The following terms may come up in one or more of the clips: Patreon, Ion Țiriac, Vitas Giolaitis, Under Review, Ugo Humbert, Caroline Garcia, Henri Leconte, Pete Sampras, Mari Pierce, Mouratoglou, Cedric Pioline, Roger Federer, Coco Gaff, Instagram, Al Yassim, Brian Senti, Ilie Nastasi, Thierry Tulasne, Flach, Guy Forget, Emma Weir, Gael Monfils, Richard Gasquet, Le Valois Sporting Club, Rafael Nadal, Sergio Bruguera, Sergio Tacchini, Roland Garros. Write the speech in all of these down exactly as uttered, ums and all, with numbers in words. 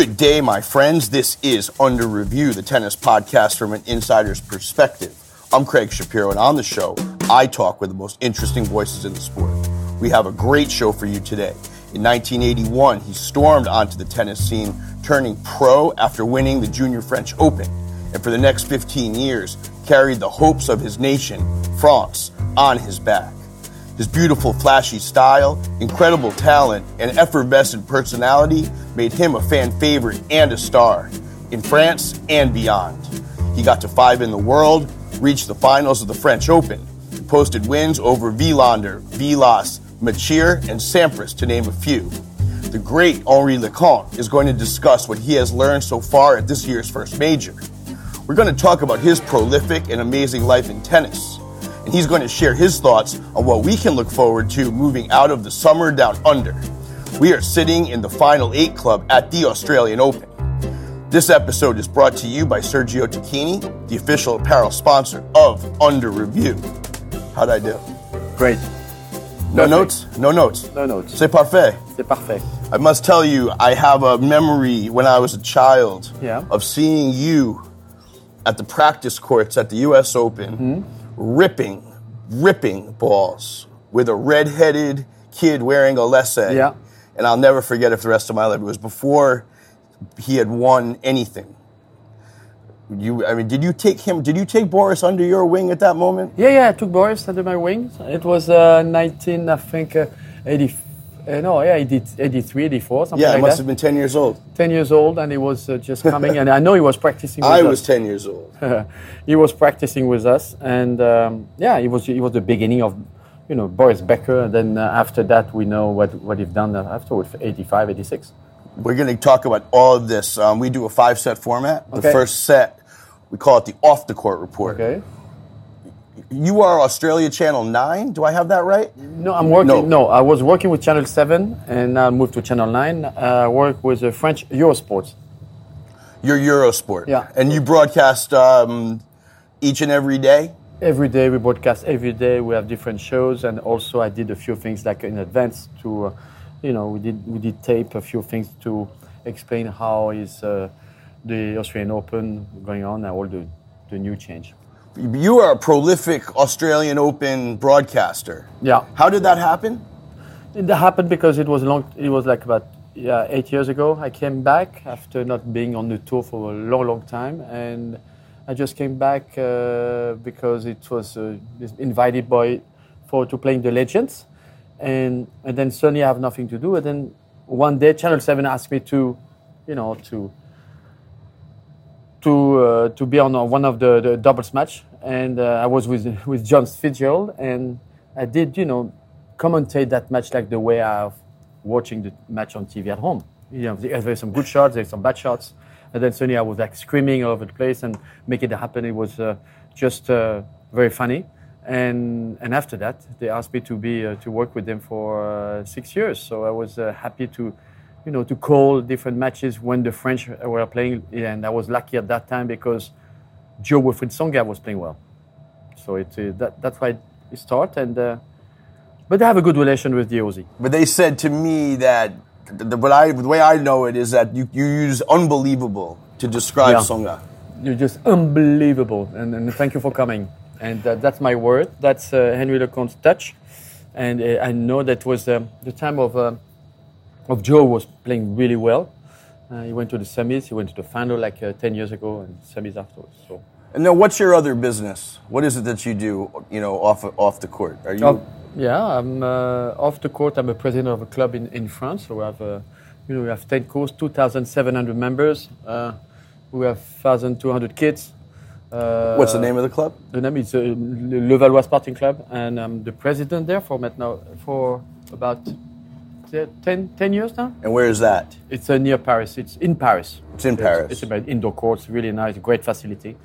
Good day, my friends. This is Under Review, the tennis podcast from an insider's perspective. I'm Craig Shapiro, and on the show, I talk with the most interesting voices in the sport. We have a great show for you today. In nineteen eighty-one, he stormed onto the tennis scene, turning pro after winning the Junior French Open, and for the next fifteen years, carried the hopes of his nation, France, on his back. His beautiful, flashy style, incredible talent, and effervescent personality made him a fan favorite and a star in France and beyond. He got to five in the world, reached the finals of the French Open, and posted wins over Wilander, Vilas, Machir, and Sampras, to name a few. The great Henri Leconte is going to discuss what he has learned so far at this year's first major. We're going to talk about his prolific and amazing life in tennis. And he's going to share his thoughts on what we can look forward to moving out of the summer down under. We are sitting in the Final Eight Club at the Australian Open. This episode is brought to you by Sergio Tacchini, the official apparel sponsor of Under Review. How'd I do? Great. No Perfect. notes? No notes? No notes. C'est parfait. C'est parfait. I must tell you, I have a memory when I was a child yeah. of seeing you at the practice courts at the U S Open. Mm-hmm. ripping, ripping balls with a red-headed kid wearing a lesse. Yeah. And I'll never forget it for the rest of my life. It was before he had won anything. You, I mean, did you take him, did you take Boris under your wing at that moment? Yeah, yeah, I took Boris under my wing. It was uh, nineteen, I think, uh, eighty, uh, no, yeah, eighty-three, eighty-four, something yeah, like that. Yeah, I must have been ten years old. ten years old, and he was uh, just coming, and I know he was practicing with I us. I was ten years old. He was practicing with us, and um, yeah, it was it was the beginning of, you know, Boris Becker, and then uh, after that, we know what, what he's done afterwards, eighty-five, eighty-six. We're going to talk about all of this. Um, we do a five-set format. Okay. The first set, we call it the off-the-court report. Okay. You are Australia Channel nine? Do I have that right? No, I'm working. No, no I was working with Channel seven, and now I moved to Channel nine. I uh, work with the French Eurosport. You're Eurosport. Yeah. And you broadcast um, each and every day? Every day. We broadcast every day. We have different shows, and also I did a few things like in advance to, uh, you know, we did we did tape a few things to explain how is uh, the Australian Open going on and all the, the new change. You are a prolific Australian Open broadcaster. Yeah. How did that happen? It happened because it was long. It was like about yeah, eight years ago. I came back after not being on the tour for a long, long time, and I just came back uh, because it was uh, invited by for to playing the Legends, and and then suddenly I have nothing to do. And then one day Channel seven asked me to, you know, to. to uh, to be on one of the, the doubles match, and uh, I was with with John Fitzgerald, and I did, you know, commentate that match like the way of watching the match on T V at home. You know, there's some good shots, there's some bad shots, and then suddenly I was like screaming all over the place and make it happen. It was uh, just uh, very funny, and and after that they asked me to be uh, to work with them for uh, six years. So I was uh, happy to. You know, to call different matches when the French were playing, and I was lucky at that time because Joe Wilfred Tsonga was playing well. So it uh, that that's why it started. And uh, but I have a good relation with the Aussie. But they said to me that the, but I, the way I know it is that you, you use unbelievable to describe yeah. Tsonga. You're just unbelievable, and, and thank you for coming. And uh, that's my word. That's uh, Henri Leconte's touch, and uh, I know that was um, the time of. Uh, Of Joe was playing really well. Uh, he went to the semis. He went to the final like uh, ten years ago, and semis afterwards. So. And now, what's your other business? What is it that you do? You know, off off the court. Are you? Oh, yeah, I'm uh, off the court. I'm a president of a club in, in France. So we have, uh, you know, we have ten courts, two thousand seven hundred members. Uh, we have thousand two hundred kids. Uh, what's the name of the club? The name is uh, Le Valois Sporting Club, and I'm the president there for now for about. ten, ten years now. And where is that? It's uh, near Paris. It's in Paris. It's in Paris. It's, it's about indoor courts, really nice, great facility.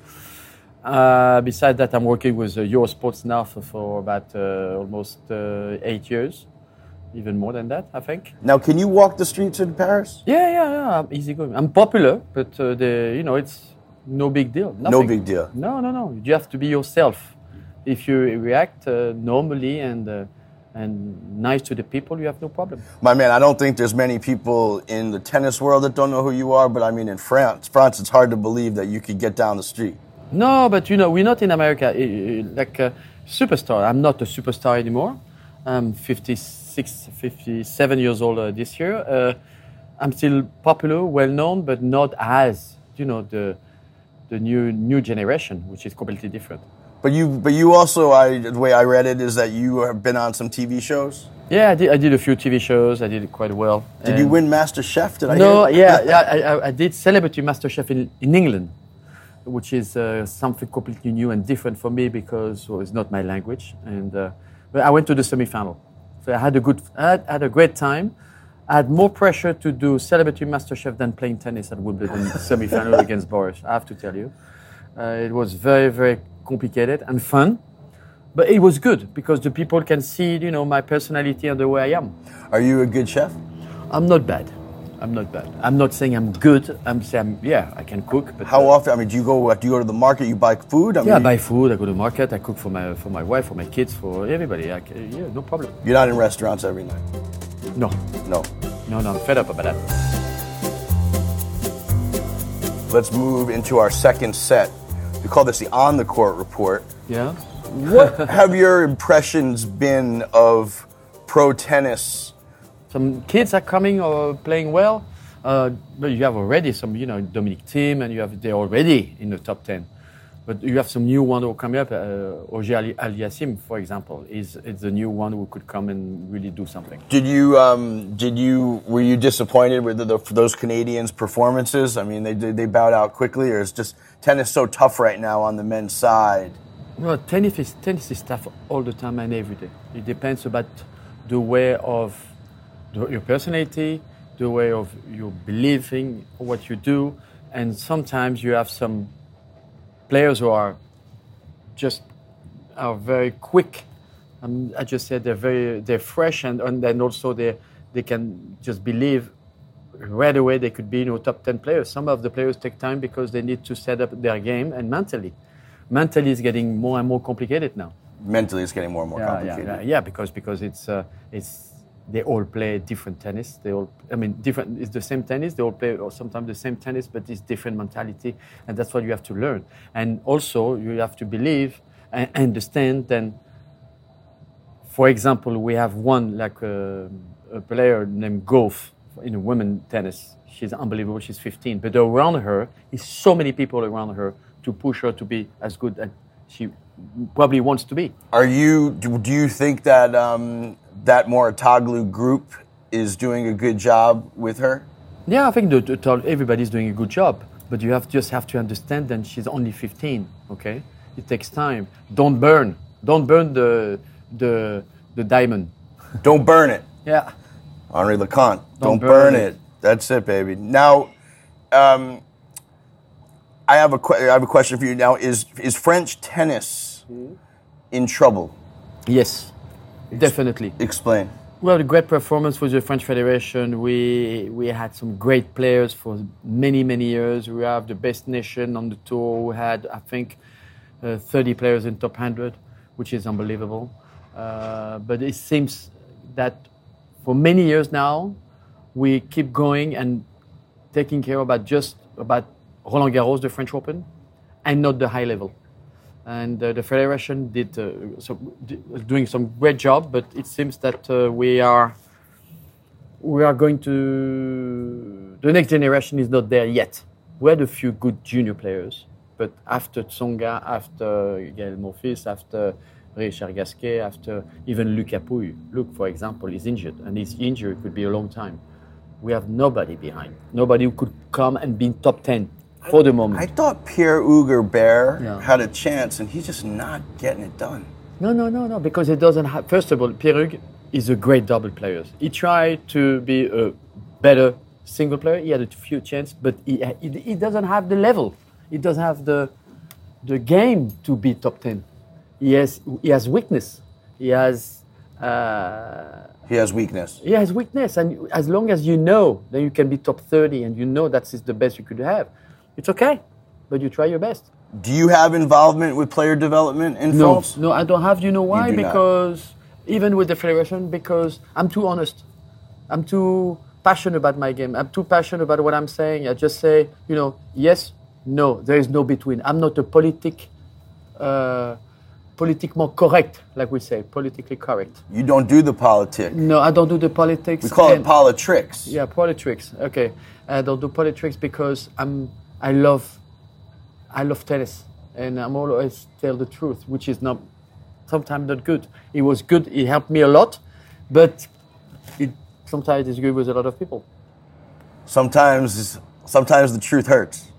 Uh, besides that, I'm working with uh, Eurosports now for, for about uh, almost uh, eight years, even more than that, I think. Now, can you walk the streets in Paris? Yeah, yeah, yeah. I'm easy going. I'm popular, but uh, the you know, it's no big deal. Nothing. No big deal. No, no, no. You have to be yourself. If you react uh, normally and. Uh, and nice to the people, you have no problem. My man, I don't think there's many people in the tennis world that don't know who you are, but I mean in France, France, it's hard to believe that you could get down the street. No, but you know, we're not in America, like a superstar. I'm not a superstar anymore. I'm fifty-six, fifty-seven years old uh, this year. Uh, I'm still popular, well-known, but not as, you know, the the new new generation, which is completely different. But you, but you also, I, the way I read it is that you have been on some T V shows. Yeah, I did, I did a few T V shows. I did it quite well. Did and you win MasterChef? Did I? No, hear yeah, yeah, I, I did Celebrity MasterChef in in England, which is uh, something completely new and different for me because well, it's not my language. And uh, but I went to the semi-final, so I had a good, I had, had a great time. I had more pressure to do Celebrity MasterChef than playing tennis at Wimbledon semi-final against Boris, I have to tell you. Uh, it was very, very complicated and fun, but it was good because the people can see, you know, my personality and the way I am. Are you a good chef? I'm not bad. I'm not bad. I'm not saying I'm good. I'm saying, yeah, I can cook. But how uh, often, I mean, do you go Do you go to the market, you buy food? I yeah, mean, I buy food, I go to the market, I cook for my for my wife, for my kids, for everybody. I, yeah, no problem. You're not in restaurants every night? No. No. No, no, I'm fed up about that. Let's move into our second set. We call this the On the Court Report. Yeah. What have your impressions been of pro tennis? Some kids are coming or playing well. Uh, but you have already some, you know, Dominic Thiem, and you have they're already in the top ten. But you have some new one who coming up. Uh, Roger Al Yassim, for example, is is the new one who could come and really do something. Did you um, did you were you disappointed with the, the, those Canadians' performances? I mean, they they bowed out quickly, or is just tennis so tough right now on the men's side? Well, tennis is tennis is tough all the time and every day. It depends about the way of the, your personality, the way of your believing what you do, and sometimes you have some players who are just are very quick. Um, I just said they're very they're fresh and and then also they they can just believe right away they could be, you know, top ten players. Some of the players take time because they need to set up their game and mentally. Mentally is getting more and more complicated now. Mentally it's getting more and more yeah, complicated. Yeah, yeah, yeah, because because it's uh, it's they all play different tennis. They all, I mean, different. It's the same tennis. They all play, or sometimes the same tennis, but it's different mentality, and that's what you have to learn. And also, you have to believe and understand. Then, for example, we have one like uh, a player named Goff in women's tennis. She's unbelievable. She's fifteen, but around her is so many people around her to push her to be as good as she probably wants to be. Are you? Do, do you think that? Um that Mouratoglou group is doing a good job with her? Yeah, I think that everybody's doing a good job, but you have just have to understand that she's only fifteen, okay? It takes time. Don't burn. Don't burn the the the diamond. Don't burn it. Yeah. Henri Leconte, don't, don't burn, burn it. it. That's it, baby. Now, um, I have a que- I have a question for you now. Is is French tennis in trouble? Yes. Definitely. Explain. Well, a great performance for the French Federation. We we had some great players for many, many years. We have the best nation on the tour. We had, I think, uh, thirty players in top one hundred, which is unbelievable. Uh, but it seems that for many years now, we keep going and taking care about just about Roland Garros, the French Open, and not the high level. And uh, the Federation did uh, so d- doing some great job, but it seems that uh, we are we are going to the next generation is not there yet. We had a few good junior players, but after Tsonga, after Gael Monfils, after Richard Gasquet, after even Luc Capouille. Luc, for example, is injured, and his injury could be a long time. We have nobody behind, nobody who could come and be in top ten. For the moment. I thought Pierre-Hugues Herbert yeah. had a chance, and he's just not getting it done. No, no, no, no, because it doesn't have... First of all, Pierre-Hugues is a great double player. He tried to be a better single player. He had a few chances, but he, he, he doesn't have the level. He doesn't have the the game to be top ten. He has, he has weakness. He has... Uh, He has weakness. He has weakness, and as long as you know, then you can be top thirty, and you know that is the best you could have. It's okay, but you try your best. Do you have involvement with player development in France? No, no, I don't have. You know why? You do because even with the federation, because I'm too honest. I'm too passionate about my game. I'm too passionate about what I'm saying. I just say, you know, yes, no, there is no between. I'm not a politic, uh, politically correct, like we say, politically correct. You don't do the politics. No, I don't do the politics. We call and, it politricks. Yeah, politricks. Okay, I don't do politricks because I'm. I love, I love tennis, and I'm always tell the truth, which is not sometimes not good. It was good. It helped me a lot, but it sometimes is good with a lot of people. Sometimes, sometimes the truth hurts.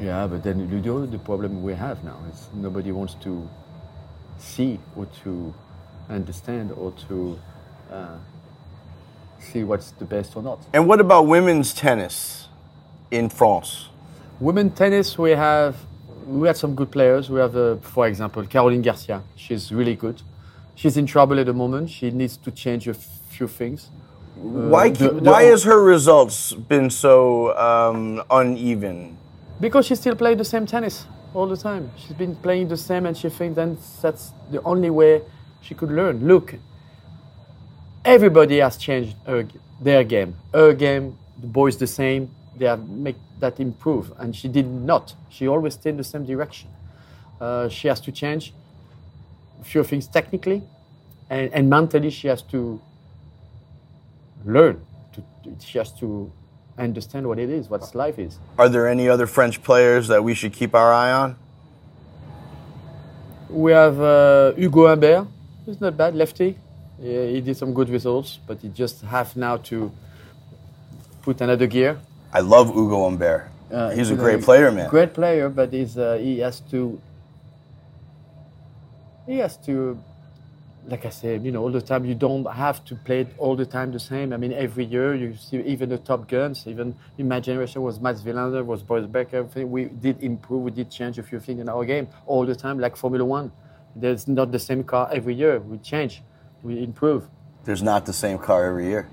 Yeah, but then you know the problem we have now is nobody wants to see or to understand or to uh, see what's the best or not. And what about women's tennis in France? Women's tennis, we have we had some good players. We have, uh, for example, Caroline Garcia. She's really good. She's in trouble at the moment. She needs to change a few things. Uh, why the, the, why has her results been so um, uneven? Because she still plays the same tennis all the time. She's been playing the same, and she thinks then that's the only way she could learn. Look, everybody has changed her, their game. Her game, the boys the same. They have make that improve, and she did not. She always stayed in the same direction. Uh, she has to change a few things technically, and, and mentally she has to learn. To, she has to understand what it is, what life is. Are there any other French players that we should keep our eye on? We have uh, Ugo Humbert. He's not bad, lefty. Yeah, he did some good results, but he just have now to put another gear. I love Ugo Humbert. Uh, he's a great player, man. Great player, but he's uh, he has to he has to, like I said, you know, all the time. You don't have to play it all the time the same. I mean, every year you see even the top guns. Even in my generation was Mats Wilander, was Boris Becker. Everything. We did improve. We did change a few things in our game all the time, like Formula One. There's not the same car every year. We change. We improve. There's not the same car every year.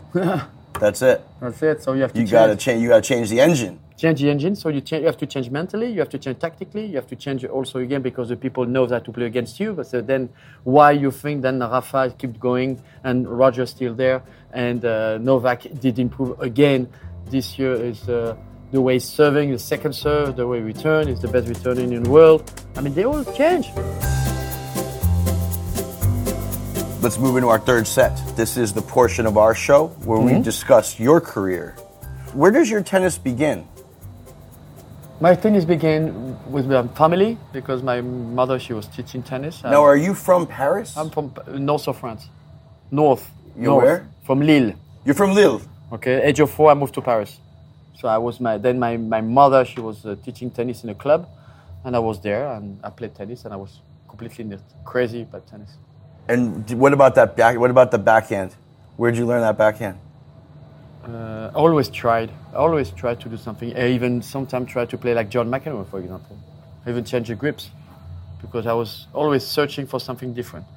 That's it. That's it. So you have to you change. Gotta cha- you got to change the engine. Change the engine. So you, cha- you have to change mentally. You have to change tactically. You have to change also your game because the people know that to play against you. But so then why you think then Rafa kept going and Roger still there and uh, Novak did improve again this year is uh, the way he's serving, the second serve, the way return is the best return in the world. I mean, they all change. Let's move into our third set. This is the portion of our show where mm-hmm. we discuss your career. Where does your tennis begin? My tennis began with my family because my mother, she was teaching tennis. Now, are you from Paris? I'm from north of France. North. You're north, where? From Lille. You're from Lille? Okay, age of four, I moved to Paris. So I was my, then my, my mother, she was uh, teaching tennis in a club and I was there and I played tennis and I was completely crazy about tennis. And what about that back? What about the backhand? Where did you learn that backhand? Uh, I always tried. I always tried to do something. I even sometimes tried to play like John McEnroe, for example. I even changed the grips because I was always searching for something different.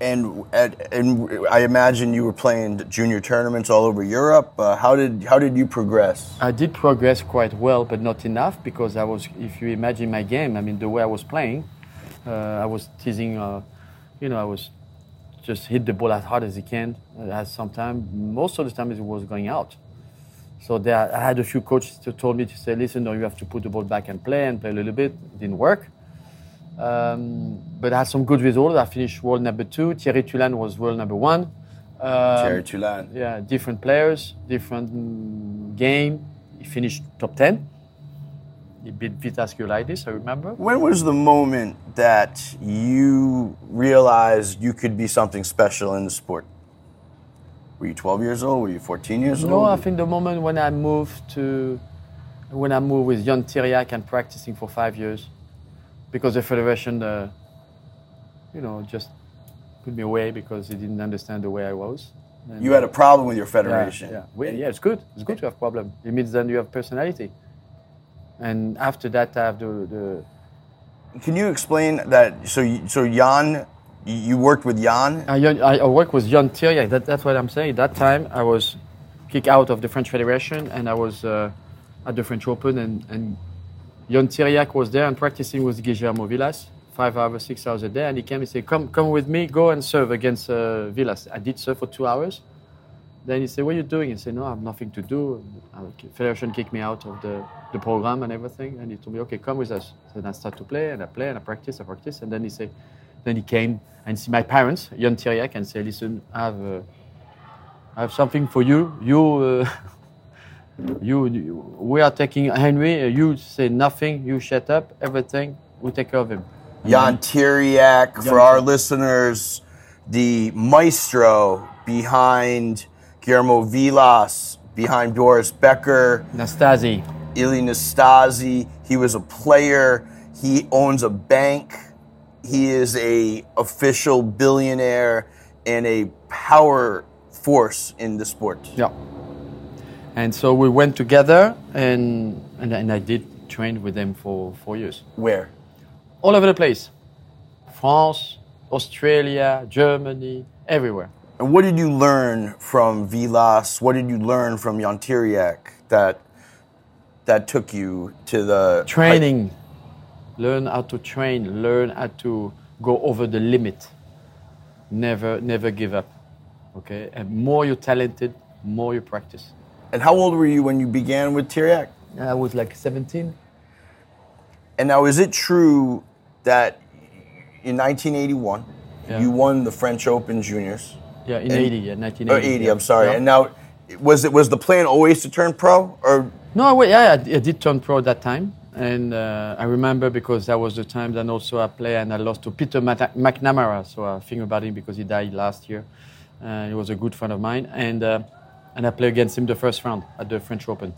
And at, and I imagine you were playing junior tournaments all over Europe. Uh, how did how did you progress? I did progress quite well, but not enough because I was. If you imagine my game, I mean the way I was playing, uh, I was teasing. Uh, You know, I was just hit the ball as hard as he can. As sometimes, most of the time, it was going out. So there, I had a few coaches who told me to say, "Listen, no, you have to put the ball back and play and play a little bit." It didn't work, um, but I had some good results. I finished world number two. Thierry Tulasne was world number one. Um, Thierry Tulasne. Yeah, different players, different game. He finished top ten. He beat Vitas Giolaitis, I remember. When was the moment that you realized you could be something special in the sport? Were you twelve years old? Were you fourteen years no, old? No, I think the moment when I moved to, when I moved with Ion Țiriac and practicing for five years, because the federation, uh, you know, just put me away because they didn't understand the way I was. And you had a problem with your federation. Yeah, yeah. Well, yeah, it's good. It's good to have problem. It means then you have personality. And after that, I have the, the... Can you explain that? So, you, so Jan, you worked with Jan? I, I worked with Ion Țiriac. That, that's what I'm saying. That time, I was kicked out of the French Federation, and I was uh, at the French Open, and, and Ion Țiriac was there and practicing with Guillermo Vilas five hours, six hours a day. And he came and said, come come with me, go and serve against uh, Vilas. I did serve for two hours. Then he said, what are you doing? He said, no, I have nothing to do. The federation kicked me out of the, the program and everything. And he told me, okay, come with us. Then I start to play, and I play, and I practice, I practice. And then he said, then he came and see my parents, Ion Țiriac, and said, listen, I have, uh, I have something for you. You, uh, you, you, we are taking Henri. You say nothing. You shut up. Everything, we take care of him. Ion Țiriac, for our listeners, the maestro behind Guillermo Vilas, behind Boris Becker. Nastasi. Ilie Nastasi. He was a player. He owns a bank. He is a official billionaire and a power force in the sport. Yeah. And so we went together, and and, and I did train with them for four years. Where? All over the place. France, Australia, Germany, everywhere. And what did you learn from Vilas? What did you learn from Ion Țiriac that that took you to the training? I... Learn how to train. Learn how to go over the limit. Never, never give up. Okay. And more you're talented, more you practice. And how old were you when you began with Țiriac? I was like seventeen. And now, is it true that in nineteen eighty-one yeah. you won the French Open Juniors? Yeah, in eighty, yeah, nineteen eighty. Or eighty, yeah. I'm sorry. Yeah. And now, was it was the plan always to turn pro? Or no, wait, yeah, I, I did turn pro at that time, and uh, I remember because that was the time that also I played and I lost to Peter Mata- McNamara. So I think about him because he died last year. Uh, he was a good friend of mine, and uh, and I played against him the first round at the French Open.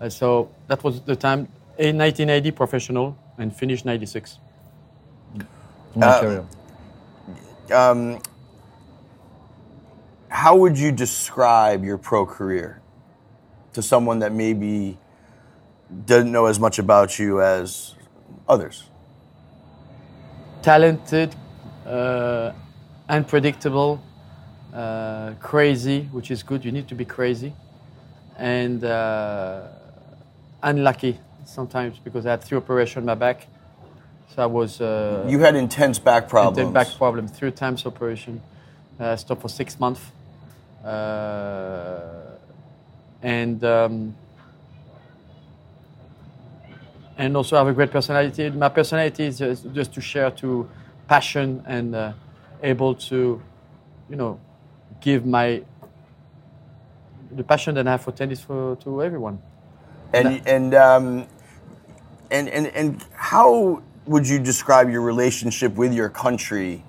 Uh, so that was the time in nineteen eighty professional and finished ninety-six. Uh, um. How would you describe your pro career to someone that maybe doesn't know as much about you as others? Talented, uh, unpredictable, uh, crazy, which is good. You need to be crazy. And uh, unlucky sometimes because I had three operations on my back. So I was... Uh, you had intense back problems. Intense back problems, three times operation. I uh, stopped for six months. Uh, and um, and also I have a great personality. My personality is just, just to share to passion and uh, able to, you know, give my the passion that I have for tennis for to everyone. And and um, and and and how would you describe your relationship with your country?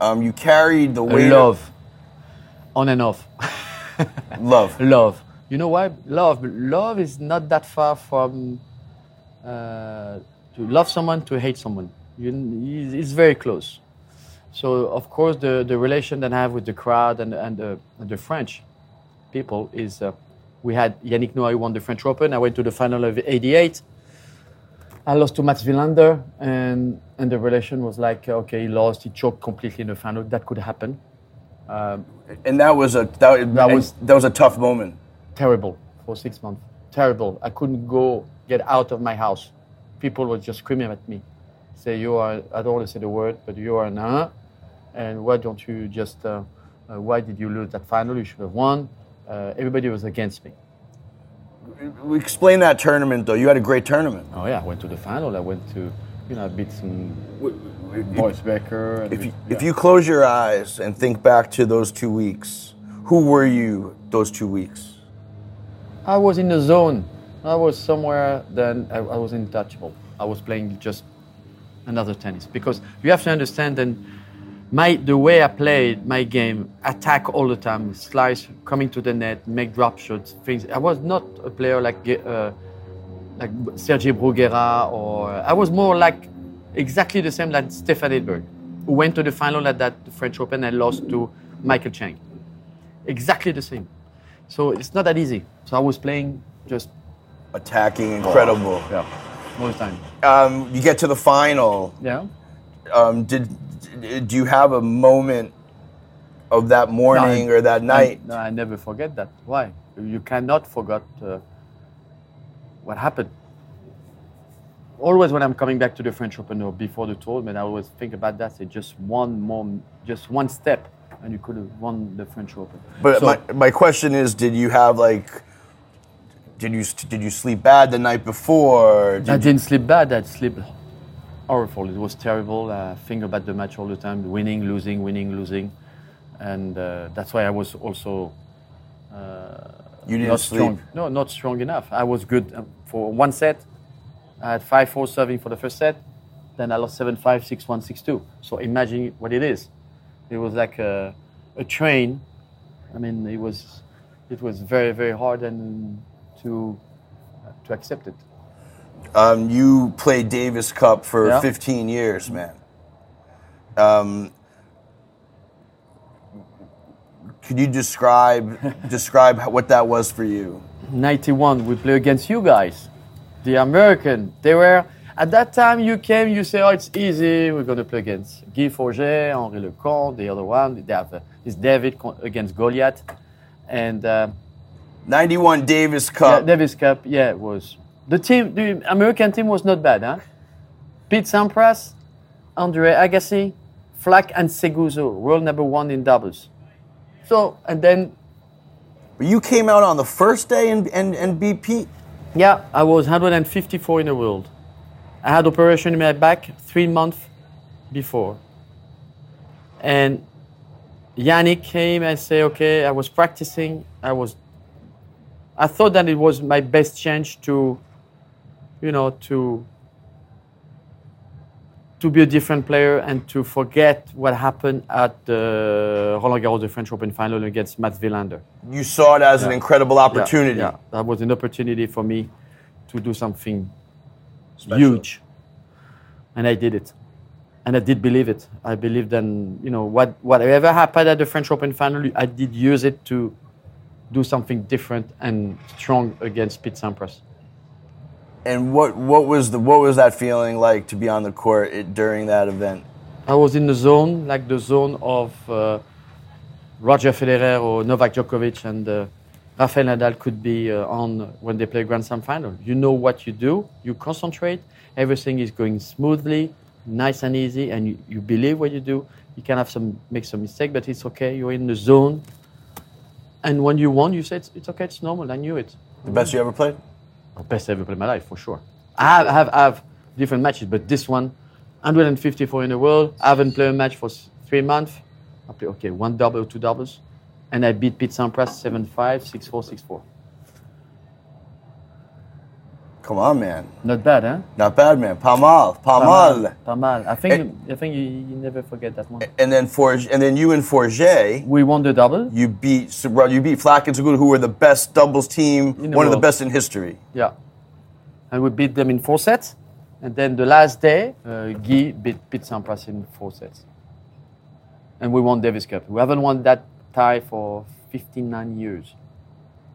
Um, you carried the weight. Love. Of- On and off. Love. Love. You know why? Love. Love is not that far from uh, to love someone to hate someone. You, it's very close. So, of course, the, the relation that I have with the crowd and, and, uh, and the French people is uh, we had Yannick Noah, who won the French Open. I went to the final of eighty-eight. I lost to Mats Wilander, and, and the relation was like, okay, he lost, he choked completely in the final. That could happen. Um, and that was a that, that was that was a tough moment. Terrible for six months. Terrible. I couldn't go get out of my house. People were just screaming at me, say you are. I don't want to say the word, but you are an uh, and why don't you just? Uh, uh, why did you lose that final? You should have won. Uh, everybody was against me. Explain that tournament though. You had a great tournament. Oh yeah, I went to the final. I went to. You know, I beat some Boris Becker. And if you, yeah. if you close your eyes and think back to those two weeks, who were you those two weeks? I was in the zone. I was somewhere, then I, I was untouchable. I was playing just another tennis. Because you have to understand that my, the way I played my game, attack all the time, slice, coming to the net, make drop shots, things. I was not a player like... Uh, like Sergio Bruguera, or I was more like exactly the same like Stefan Edberg, who went to the final at that French Open and lost to Michael Chang. Exactly the same. So it's not that easy. So I was playing just... Attacking, incredible. Oh, yeah, most time. Um, you get to the final. Yeah. Um, did, did do you have a moment of that morning no, I, or that night? I, no, I never forget that. Why? You cannot forget... Uh, What happened? always when I'm coming back to the French Open or before the tournament, I always think about that. Say just one more, just one step, and you could have won the French Open. But so, my my question is, did you have like, did you did you sleep bad the night before? Did I didn't you... sleep bad. I sleep horrible. It was terrible. I think about the match all the time, winning, losing, winning, losing, and uh, that's why I was also. Uh, You didn't not sleep. Strong. No, not strong enough. I was good um, for one set. I had five four serving for the first set. Then I lost seven five, six one, six two. So imagine what it is. It was like a, a train. I mean, it was it was very, very hard and to uh, to accept it. Um, you played Davis Cup for yeah. fifteen years, man. Um, Could you describe describe what that was for you? ninety-one, we play against you guys, the American. They were at that time. You came, you say, "Oh, it's easy. We're going to play against Guy Forget, Henri Leconte, the other one. They have uh, it's David against Goliath." And uh, ninety-one Davis Cup. Yeah, Davis Cup. Yeah, it was the team. The American team was not bad, huh? Pete Sampras, Andre Agassi, Flach, and Seguso, world number one in doubles. So, and then... But you came out on the first day and, and, and beat Pete? Yeah, I was one hundred fifty-four in the world. I had operation in my back three months before. And Yannick came and said, okay, I was practicing. I was... I thought that it was my best chance to, you know, to... to be a different player and to forget what happened at the Roland Garros, the French Open final against Mats Wilander. You saw it as yeah. an incredible opportunity. Yeah, yeah, that was an opportunity for me to do something special. Huge. And I did it. And I did believe it. I believed in, you know, what whatever happened at the French Open final, I did use it to do something different and strong against Pete Sampras. And what, what was the what was that feeling like to be on the court it, during that event? I was in the zone, like the zone of uh, Roger Federer or Novak Djokovic, and uh, Rafael Nadal could be uh, on when they play Grand Slam final. You know what you do, you concentrate, everything is going smoothly, nice and easy, and you, you believe what you do. You can have some make some mistake, but it's okay. You're in the zone, and when you won, you say it's, it's okay, it's normal. I knew it. The best you ever played? Best I ever played in my life, for sure. I have, I have, I have different matches, but this one, one hundred fifty-four in the world. I haven't played a match for three months. I play okay, one double, two doubles, and I beat Pete Sampras seven five, six four, six four. Come on, man. Not bad, huh? Not bad, man. Pas mal, pas, pas mal. mal, pas mal. I think, and, you, I think you, you never forget that one. And then for, and then you and Forget. We won the double. You beat you beat Flach and Seguso, who were the best doubles team, one world. Of the best in history. Yeah, and we beat them in four sets. And then the last day, uh, Guy beat Pete Sampras in four sets, and we won Davis Cup. We haven't won that tie for fifty-nine years,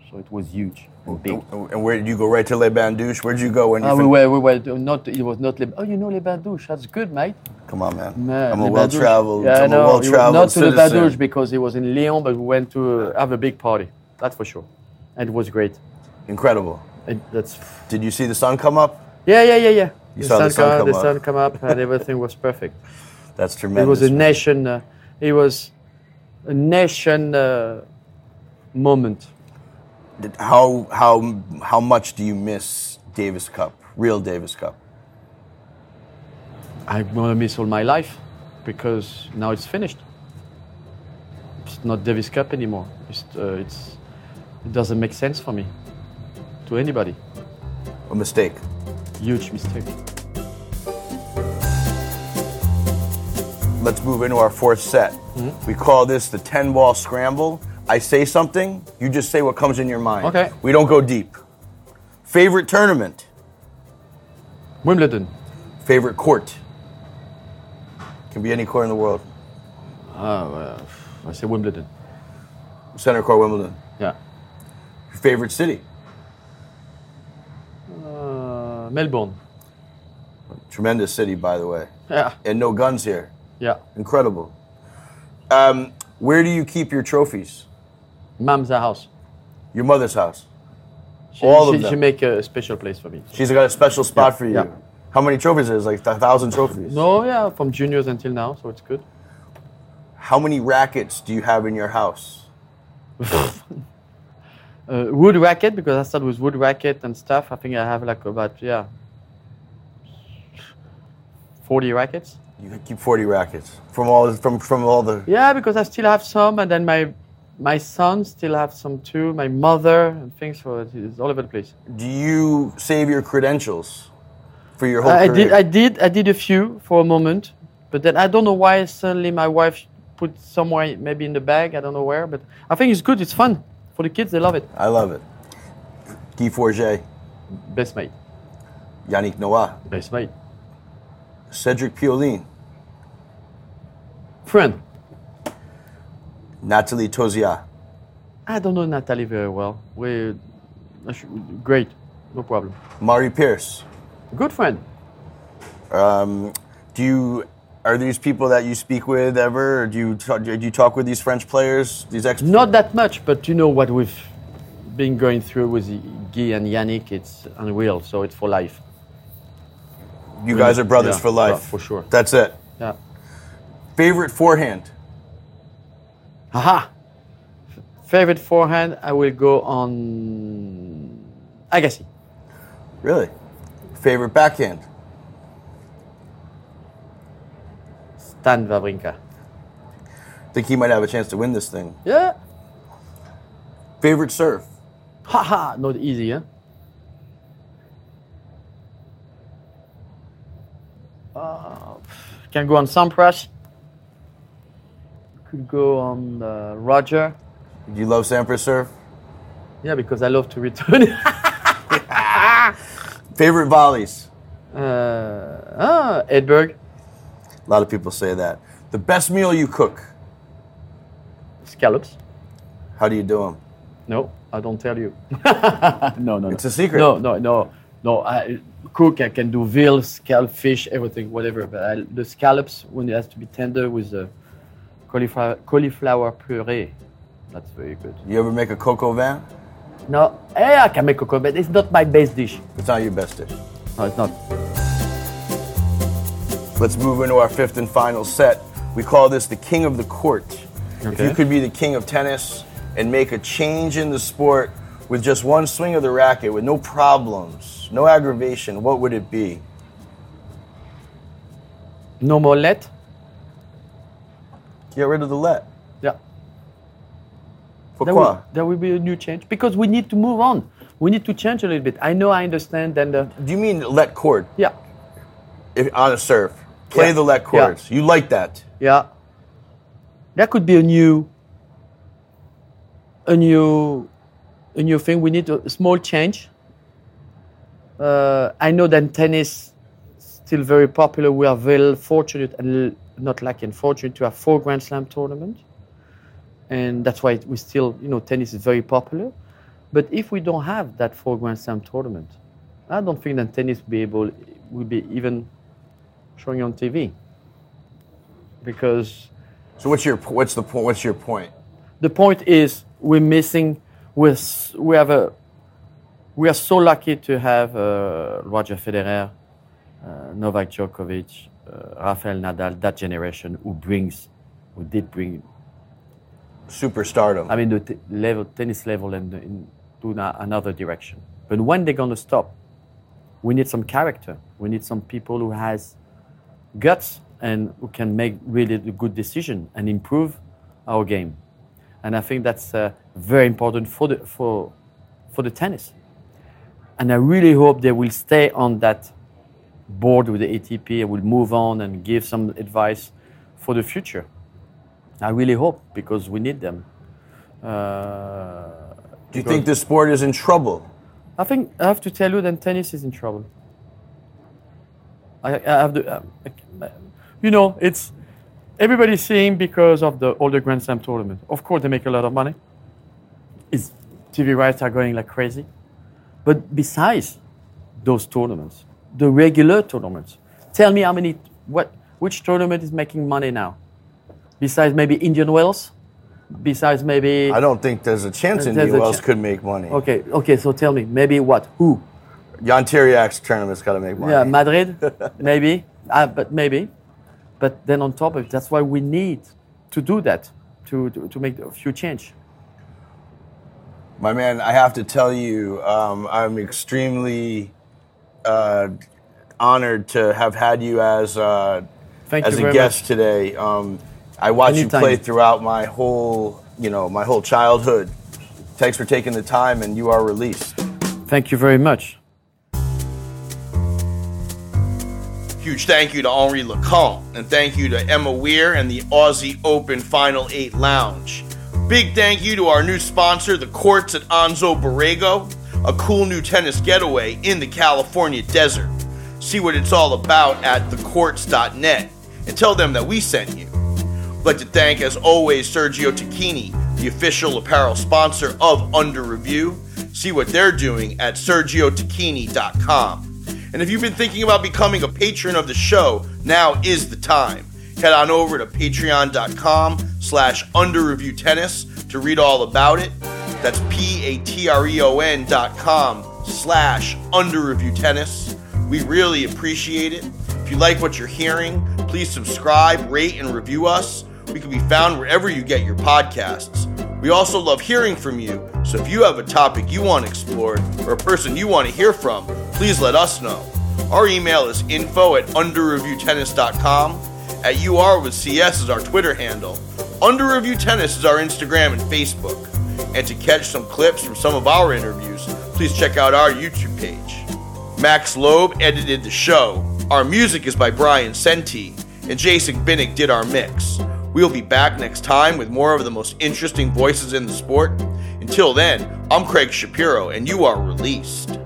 so it was huge. Big. And where did you go? Right to Le Bandouche? Where did you go when you? Uh, we were, we were not. It was not Le. Oh, you know Le Bandouche. That's good, mate. Come on, man. man I'm a well-traveled. Yeah, I'm no, a well-traveled not to citizen. Le Bandouche because it was in Lyon, but we went to have a big party. That's for sure, and it was great. Incredible. It, that's. Did you see the sun come up? Yeah, yeah, yeah, yeah. You the saw sun the sun come, come up. The sun come up, and everything was perfect. That's tremendous. It was a nation. Uh, it was a nation uh, moment. How how how much do you miss Davis Cup, real Davis Cup? I'm gonna miss all my life because now it's finished. It's not Davis Cup anymore. It's, uh, it's it doesn't make sense for me to anybody. A mistake. Huge mistake. Let's move into our fourth set. Mm-hmm. We call this the ten-ball scramble. I say something, you just say what comes in your mind. Okay. We don't go deep. Favorite tournament? Wimbledon. Favorite court? Can be any court in the world. Oh, uh, I say Wimbledon. Center court, Wimbledon. Yeah. Favorite city? Uh, Melbourne. Tremendous city, by the way. Yeah. And no guns here. Yeah. Incredible. Um, where do you keep your trophies? Mom's house. Your mother's house? She, All she, of them. She make a special place for me. She's got a special spot yeah. for you. Yeah. How many trophies is it? Like a thousand trophies? No, yeah, from juniors until now, so it's good. How many rackets do you have in your house? uh, wood racket, because I started with wood racket and stuff. I think I have like about, yeah, forty rackets. You keep forty rackets from all from from all the. Yeah, because I still have some, and then my my son still have some too. My mother and things, so it's all over the place. Do you save your credentials for your whole uh, career? I did. I did. I did a few for a moment, but then I don't know why suddenly my wife put somewhere, maybe in the bag. I don't know where, but I think it's good. It's fun for the kids. They love it. I love it. Guy Forget, best mate. Yannick Noah, best mate. Cedric Pioline, friend. Nathalie Tozia. I don't know Nathalie very well. We great, no problem. Mari Pierce, good friend. Um, do you are these people that you speak with ever? Or do you talk, do you talk with these French players? These ex- not that much, but you know what we've been going through with Guy and Yannick. It's unreal, so it's for life. You guys are brothers yeah, for life. For sure. That's it. Yeah. Favorite forehand? Aha. Favorite forehand, I will go on Agassi. Really? Favorite backhand? Stan Wawrinka. Think he might have a chance to win this thing. Yeah. Favorite serve? Haha, not easy, huh? Uh, can go on Sampras. Could go on uh, Roger. You love Sampras serve? Yeah, because I love to return it. Favorite volleys? Uh, ah, Edberg. A lot of people say that. The best meal you cook? Scallops. How do you do them? No, I don't tell you. no, no, no. It's a secret. No, no, no. No, I cook, I can do veal, scallop, fish, everything, whatever. But I, the scallops, when it has to be tender with a cauliflower, cauliflower puree, that's very good. You ever make a coq au vin? No, hey, I can make coq au vin. It's not my best dish. It's not your best dish. No, it's not. Let's move into our fifth and final set. We call this the king of the court. Okay. If you could be the king of tennis and make a change in the sport with just one swing of the racket, with no problems, no aggravation, what would it be? No more let. Get rid of the let. Yeah. Pourquoi? There will, there will be a new change, because we need to move on. We need to change a little bit. I know, I understand. And the... Do you mean let chord? Yeah. If, on a serve. Play yeah. the let chords. Yeah. You like that? Yeah. That could be a new... A new... A new thing. We need a small change. Uh, I know that tennis is still very popular. We are very fortunate and not lacking fortunate to have four Grand Slam tournaments, and that's why we still, you know, tennis is very popular. But if we don't have that four Grand Slam tournament, I don't think that tennis will be able will be even showing on T V. Because. So what's your what's the point? What's your point? The point is we're missing. We're, we have a, we are so lucky to have uh, Roger Federer, uh, Novak Djokovic, uh, Rafael Nadal, that generation who brings, who did bring superstardom. I mean, the t- level, tennis level and in, in another direction. But when they're gonna stop, we need some character. We need some people who has guts and who can make really good decision and improve our game. And I think that's uh, very important for the for for the tennis. And I really hope they will stay on that board with the A T P and will move on and give some advice for the future. I really hope, because we need them. Uh, Do you think this sport is in trouble? I think I have to tell you that tennis is in trouble. I, I have to, uh, you know, it's. Everybody's seeing because of the older Grand Slam tournament. Of course, they make a lot of money. It's, T V rights are going like crazy. But besides those tournaments, the regular tournaments, tell me how many, what, which tournament is making money now? Besides maybe Indian Wells? Besides maybe... I don't think there's a chance there's Indian a Wells ch- could make money. Okay, okay, so tell me, maybe what? Who? Ion Țiriac's tournament's got to make money. Yeah, Madrid, maybe, uh, but maybe. But then on top of it, that's why we need to do that, to, to, to make a few change. My man, I have to tell you, um, I'm extremely uh, honored to have had you as uh, Thank as you a guest much. today. Um, I watched Anytime. you play throughout my whole, you know, my whole childhood. Thanks for taking the time, and you are released. Thank you very much. Huge thank you to Henri Leconte, and thank you to Emma Weir and the Aussie Open Final eight Lounge. Big thank you to our new sponsor, the courts at Anzo Borrego, a cool new tennis getaway in the California desert. See what it's all about at the courts dot net and tell them that we sent you. I'd like to thank, as always, Sergio Tacchini, the official apparel sponsor of Under Review. See what they're doing at sergio tacchini dot com. And if you've been thinking about becoming a patron of the show, now is the time. Head on over to patreon dot com slash under review tennis to read all about it. That's p-a-t-r-e-o-n dot com slash under review tennis. We really appreciate it. If you like what you're hearing, please subscribe, rate, and review us. We can be found wherever you get your podcasts. We also love hearing from you, so if you have a topic you want explored or a person you want to hear from, please let us know. Our email is info at under review tennis dot com. At U R with C S is our Twitter handle. Under Review Tennis is our Instagram and Facebook. And to catch some clips from some of our interviews, please check out our YouTube page. Max Loeb edited the show. Our music is by Brian Senti, and Jason Binnick did our mix. We'll be back next time with more of the most interesting voices in the sport. Until then, I'm Craig Shapiro, and you are released.